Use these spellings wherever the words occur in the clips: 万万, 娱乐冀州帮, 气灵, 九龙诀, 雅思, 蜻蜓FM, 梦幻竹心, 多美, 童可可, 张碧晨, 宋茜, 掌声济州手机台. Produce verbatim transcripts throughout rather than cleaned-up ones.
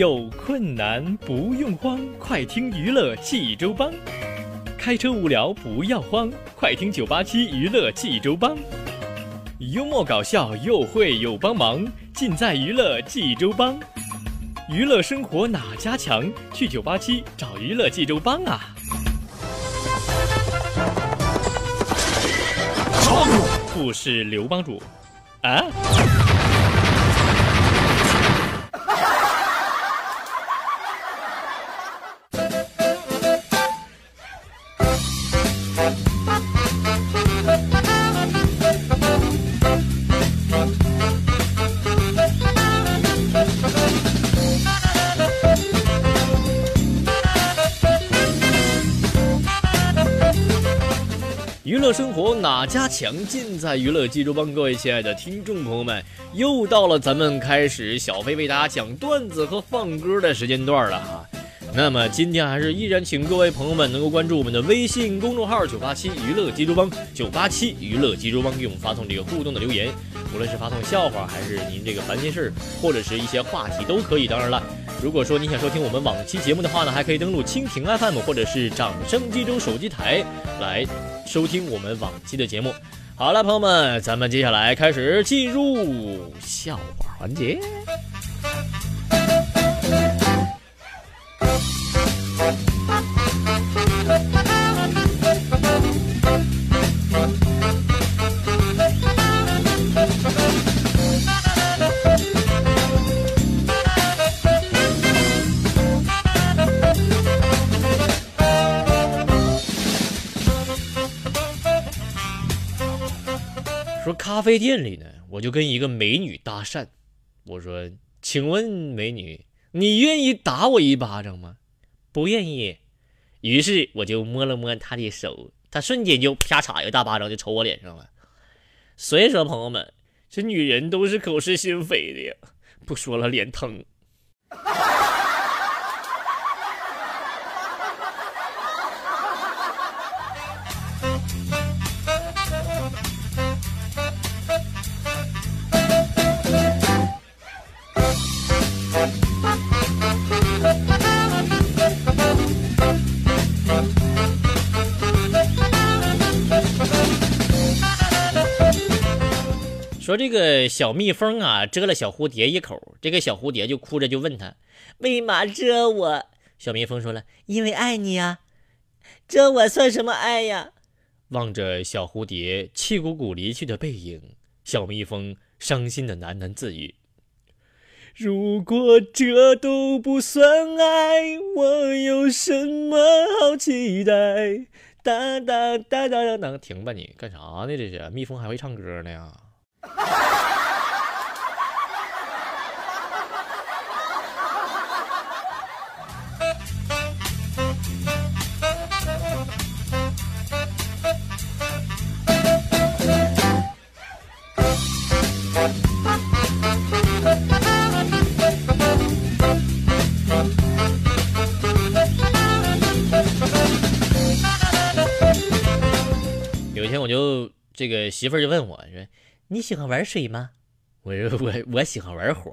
有困难不用慌，快听娱乐济州帮。开车无聊不要慌，快听九八七娱乐济州帮。幽默搞笑又会有帮忙，尽在娱乐济州帮。娱乐生活哪家强？去九八七找娱乐济州帮啊！故事刘帮主，啊！娱乐生活哪家强，尽在娱乐济州帮。各位亲爱的听众朋友们，又到了咱们开始小飞为大家讲段子和放歌的时间段了啊！那么今天还是依然请各位朋友们能够关注我们的微信公众号九八七娱乐济州帮，九八七娱乐济州帮给我们发送这个互动的留言，无论是发送笑话还是您这个烦心事或者是一些话题都可以。当然了，如果说你想收听我们往期节目的话呢，还可以登录蜻蜓 F M 或者是掌声济州手机台来收听我们往期的节目。好了，朋友们，咱们接下来开始进入笑话环节。说咖啡店里呢，我就跟一个美女搭讪，我说：“请问美女，你愿意打我一巴掌吗？”不愿意。于是我就摸了摸她的手，她瞬间就啪嚓一大巴掌就抽我脸上了。所以说，朋友们，这女人都是口是心非的呀，不说了，脸疼。说这个小蜜蜂啊，蛰了小蝴蝶一口，这个小蝴蝶就哭着就问他：“为嘛蛰我？”小蜜蜂说了：“因为爱你啊，蛰我算什么爱呀？”望着小蝴蝶气鼓鼓离去的背影，小蜜蜂伤心的喃喃自语：“如果这都不算爱，我有什么好期待？”哒哒哒哒哒，停吧你，干啥呢？这是蜜蜂还会唱歌呢。有一天，我就这个媳妇儿就问我说：“你喜欢玩水吗？”我说我我喜欢玩火。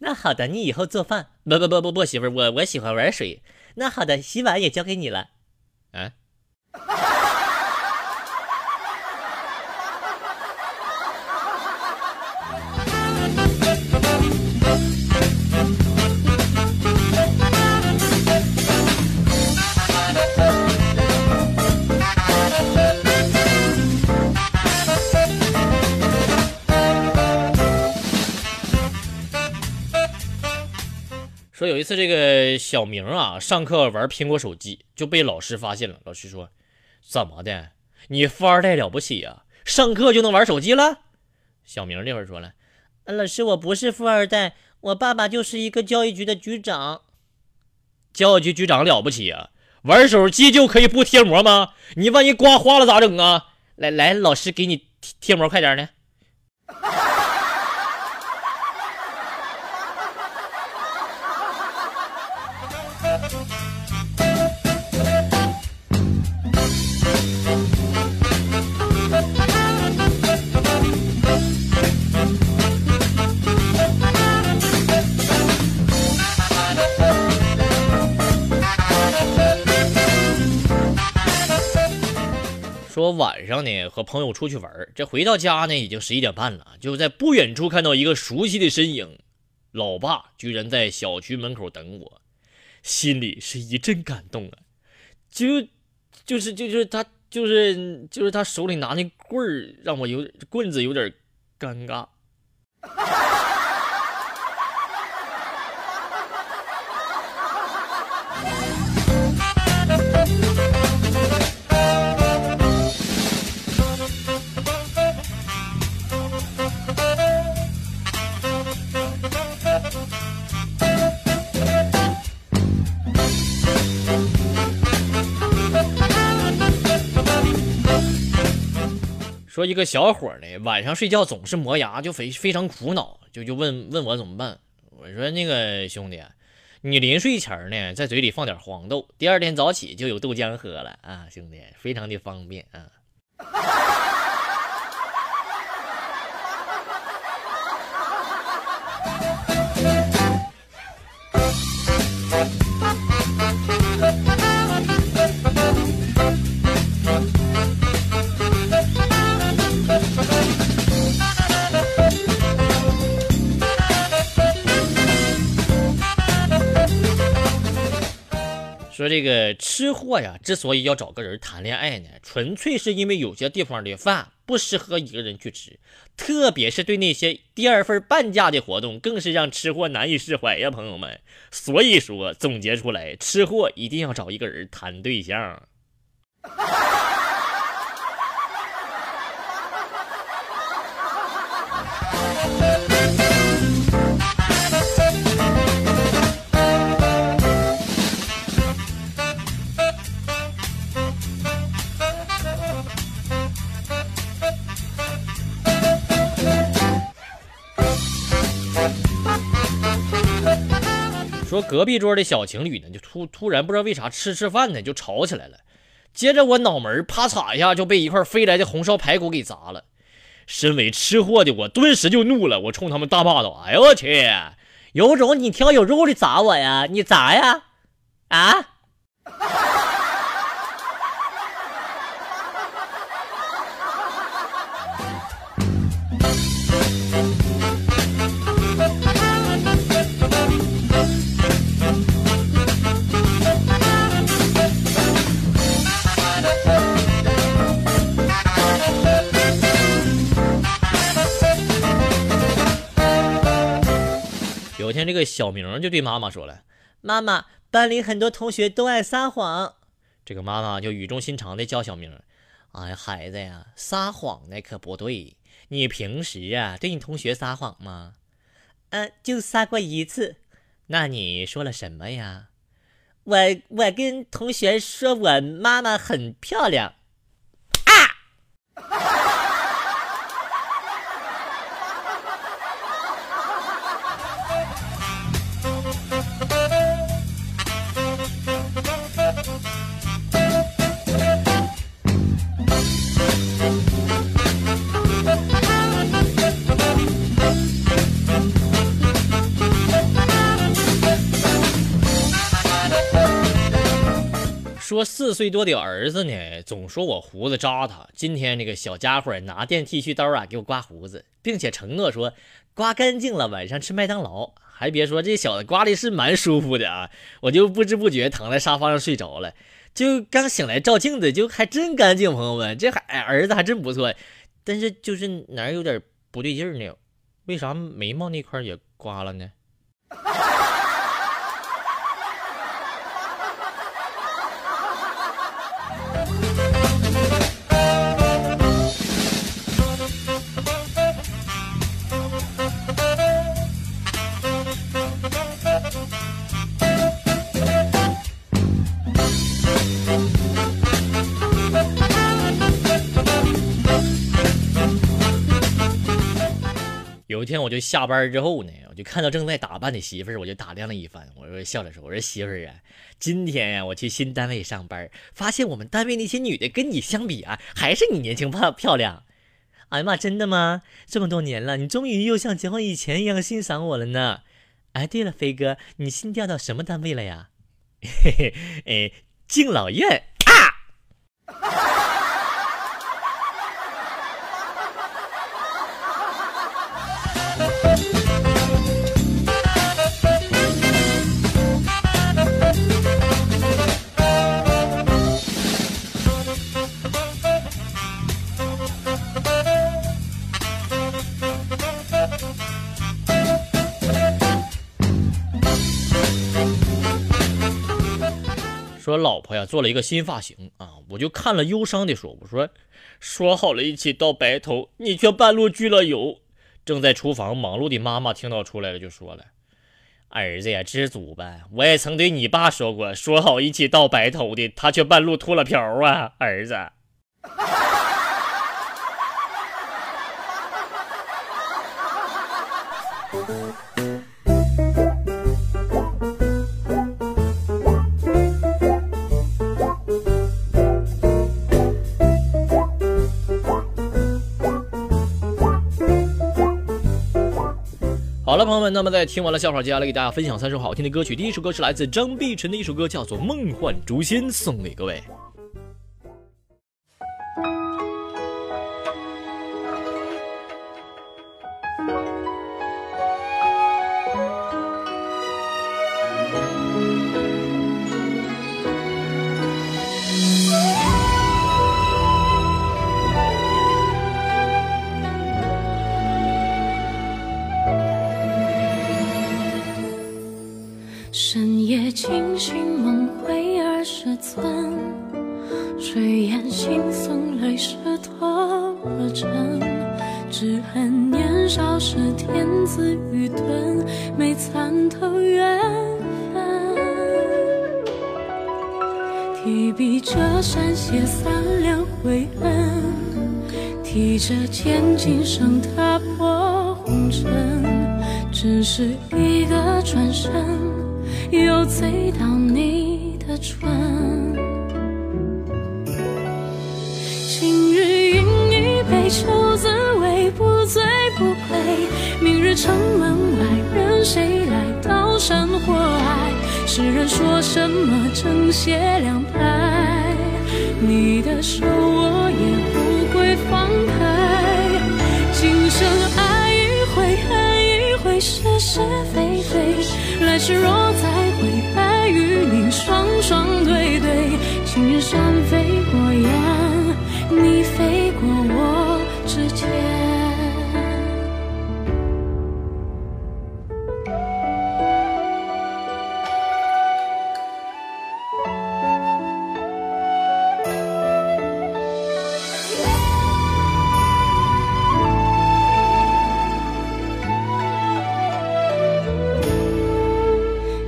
那好的，你以后做饭。不不不不不，媳妇儿，我我喜欢玩水。那好的，洗碗也交给你了。啊？说有一次，这个小明啊，上课玩苹果手机就被老师发现了。老师说：“怎么的？你富二代了不起啊？上课就能玩手机了？”小明这会儿说了：“老师，我不是富二代，我爸爸就是一个教育局的局长。教育局局长了不起啊？玩手机就可以不贴膜吗？你万一刮花了咋整啊？来来，老师给你贴贴膜，快点呢。”说晚上呢和朋友出去玩，这回到家呢已经十一点半了，就在不远处看到一个熟悉的身影，老爸居然在小区门口等我，心里是一阵感动啊！就就是就是他就是就是他手里拿那棍儿，让我有棍子有点尴尬。说一个小伙呢，晚上睡觉总是磨牙，就非非常苦恼，就就问问我怎么办。我说那个兄弟，你临睡前呢，在嘴里放点黄豆，第二天早起就有豆浆喝了啊，兄弟，非常的方便啊。说这个吃货呀，之所以要找个人谈恋爱呢，纯粹是因为有些地方的饭不适合一个人去吃，特别是对那些第二份半价的活动，更是让吃货难以释怀呀，朋友们。所以说，总结出来，吃货一定要找一个人谈对象。说隔壁桌的小情侣呢，就突突然不知道为啥吃吃饭呢就吵起来了，接着我脑门啪嚓一下就被一块飞来的红烧排骨给砸了。身为吃货的我顿时就怒了，我冲他们大骂道：“哎呦我去，有种你挑有肉的砸我呀，你砸呀啊！”昨天这个小明就对妈妈说了：“妈妈，班里很多同学都爱撒谎。”这个妈妈就语重心长的教小明：“哎，孩子呀，撒谎那可不对。你平时啊，对你同学撒谎吗？”“嗯、呃，就撒过一次。”“那你说了什么呀？”“我我跟同学说我妈妈很漂亮。”啊！说四岁多的儿子呢，总说我胡子扎他。今天这个小家伙拿电剃须刀啊，给我刮胡子，并且承诺说刮干净了晚上吃麦当劳。还别说，这小子刮的是蛮舒服的啊，我就不知不觉躺在沙发上睡着了。就刚醒来照镜子，就还真干净，朋友们，这还儿子还真不错。但是就是哪有点不对劲儿呢？为啥眉毛那块也刮了呢？有一天我就下班之后呢，我就看到正在打扮的媳妇儿，我就打量了一番。我说笑着说：“我说媳妇儿啊，今天呀、啊，我去新单位上班，发现我们单位那些女的跟你相比啊，还是你年轻怕漂亮。”“哎呀妈，真的吗？这么多年了，你终于又像结婚以前一样欣赏我了呢。”“哎，对了，飞哥，你新调到什么单位了呀？”“嘿嘿，哎，敬老院啊。”说老婆呀做了一个新发型啊，我就看了忧伤的说，我说说好了一起到白头，你却半路聚了友。正在厨房忙碌的妈妈听到出来了，就说了，儿子呀知足呗，我也曾对你爸说过，说好一起到白头的，他却半路脱了瓢啊，儿子。好了，朋友们，那么在听完了笑话，接下来给大家分享三首好听的歌曲。第一首歌是来自张碧晨的一首歌，叫做《梦幻竹心》，送给各位。深夜惊醒梦回二十寸，炊烟惺忪泪湿透了枕，只恨年少时天资愚钝，没参透缘分。提笔折扇写三两回恩，提着千金生踏破红尘，只是一个转身，又醉到你的唇。今日饮一杯酒自慰，不醉不归。明日城门外，任谁来刀山火海。世人说什么正邪两派，你的手我也不会放开。今生爱一回，恨一回，是是非非。来世若再与你双双对对，情人山飞过眼，你飞过我之间。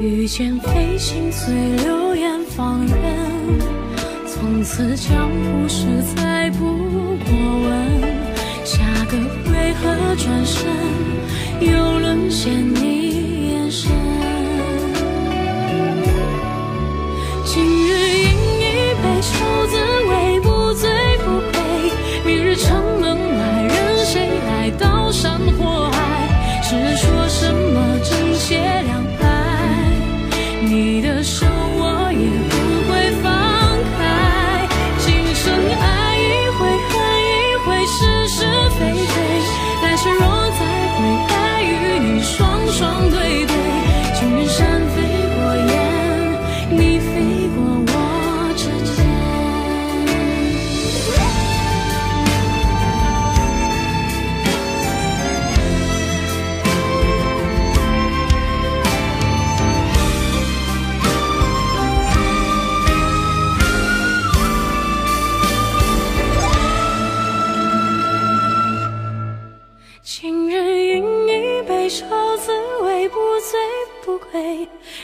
遇见飞行随流言放任，从此江湖事再不过问。下个回合转身，又沦陷你眼神。今日饮一杯酒自慰，不醉不归。明日城门外，任谁来刀山火海。世人说什么正邪两派，你的手我也不会放开。今生爱一回，恨一回，是是非非。来世若再会，还与你双双对对。情人山飞过眼，你飞过我之间。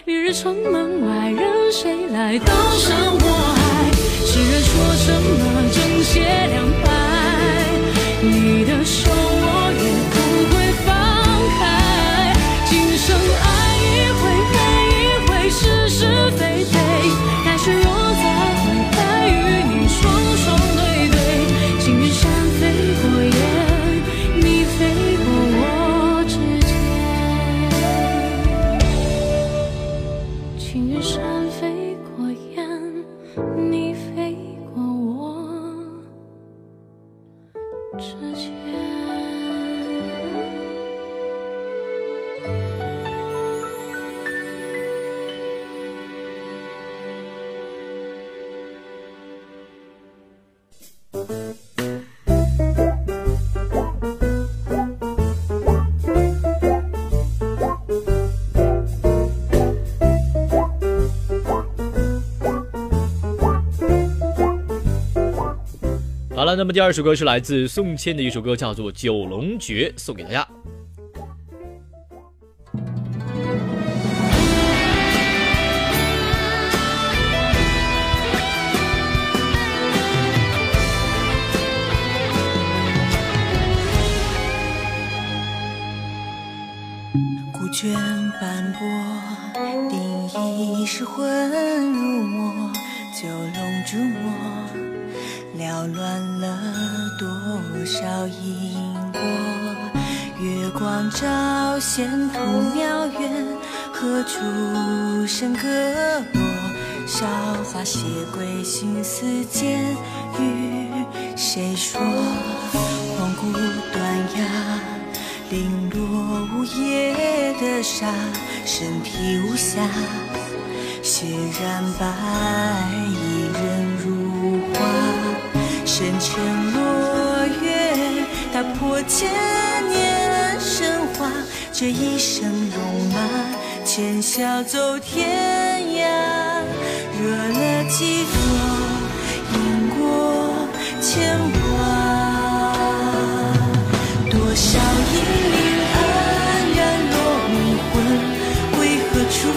明日城门外，任谁来刀山火海。世人说什么正邪两派，你的手我也不会放开。今生爱一回，恨一回，是是非非。来世若再会，还与你双双对对。情人山飞过眼，你飞过我。好了，那么第二首歌是来自宋茜的一首歌，叫做《九龙诀》，送给大家。古卷斑驳，定义是魂入魔，九龙逐魔。缭乱了多少因果，月光照线途渺远，何处笙歌落，韶华谢归心思间，与谁说荒古断崖，零落午夜的沙，身披无暇，血染白衣人如花，深沉落月打破千年神话，这一生戎马浅笑走天涯，惹了几多因果牵挂，多少英灵黯然落迷魂归何处，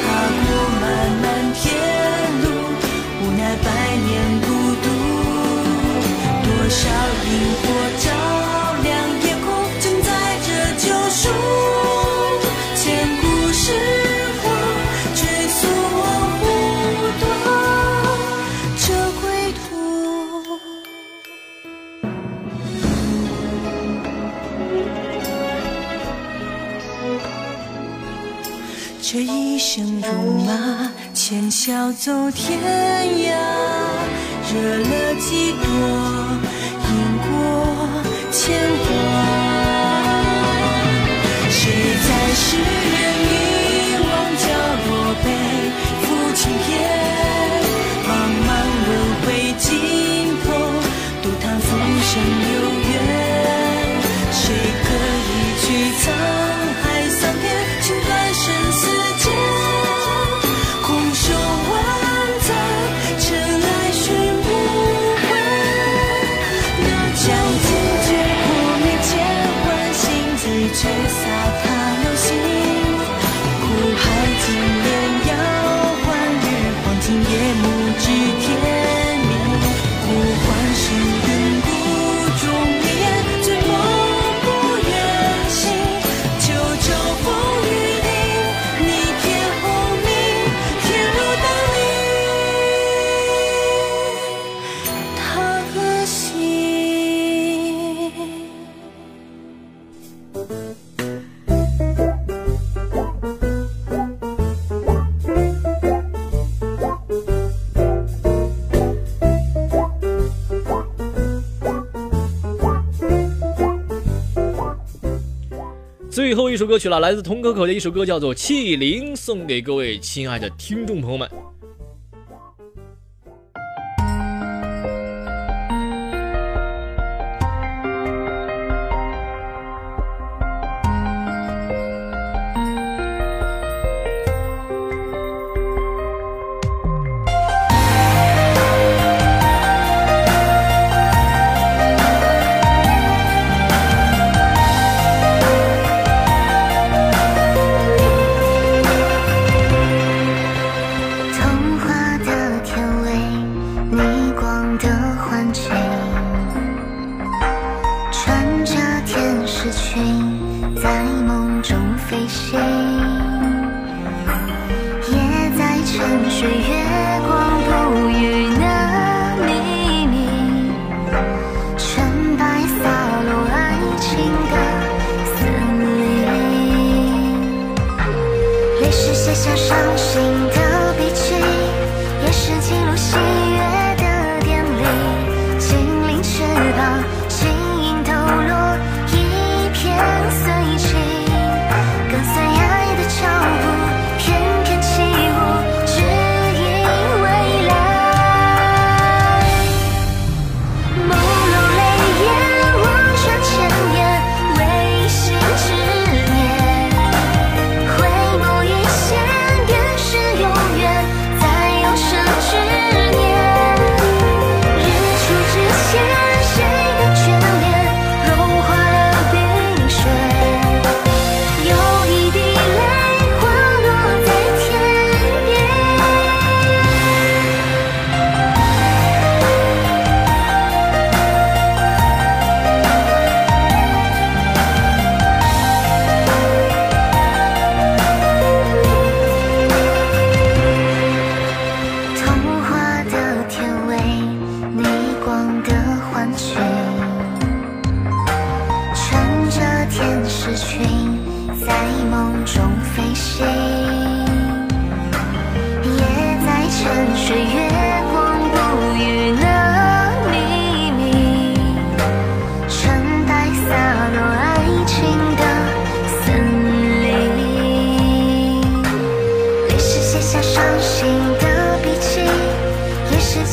踏过漫漫天路，无奈百年孤多少萤火照亮夜空，承载着救赎，千古是火追溯我不多这归途，这一生戎马浅笑走天涯，惹了几多牵挂，谁在世人遗忘角落背负青天，茫茫轮回尽头独叹浮生有缘，谁可以去沧海桑田，情断生死间，空手万载尘埃寻不回，那将自却洒他流星，苦海经年摇换日黄金夜幕之天明，呼唤深渊谷中烈焰，醉梦不愿醒，九州风雨里逆天轰鸣，天路当临他何心。最后一首歌曲了，来自童可可的一首歌，叫做《气灵》，送给各位亲爱的听众朋友们。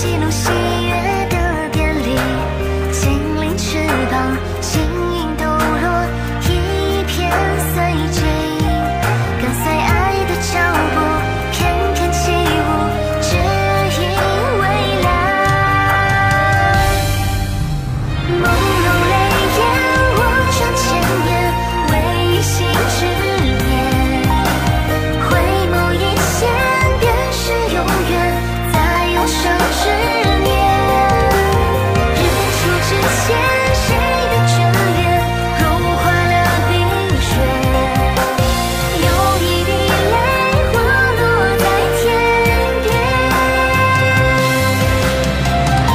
戏弄喜悦的别离，心灵翅膀，轻盈抖落一片碎金，跟随爱的脚步，翩翩起舞，指引未来。朦胧泪眼，我转千年，为一心执念，回眸一现，便是永远，在永生之年。日出之前，谁的眷恋融化了冰雪？有一滴泪，滑落在天边。朦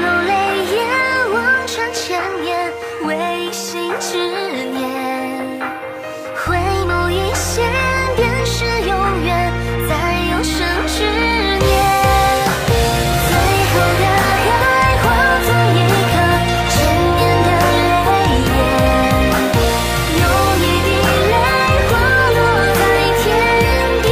胧泪眼，望穿千年，唯心之念。回眸一现，便是永远，在永生之年。最后的爱，化作一颗千年的泪眼，有一滴泪，滑落在天边。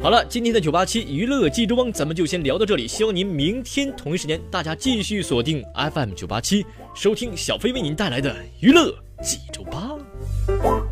好了，今天的九八七娱乐济州帮咱们就先聊到这里，希望您明天同一时间大家继续锁定 F M 九八七，收听小飞为您带来的娱乐济州帮。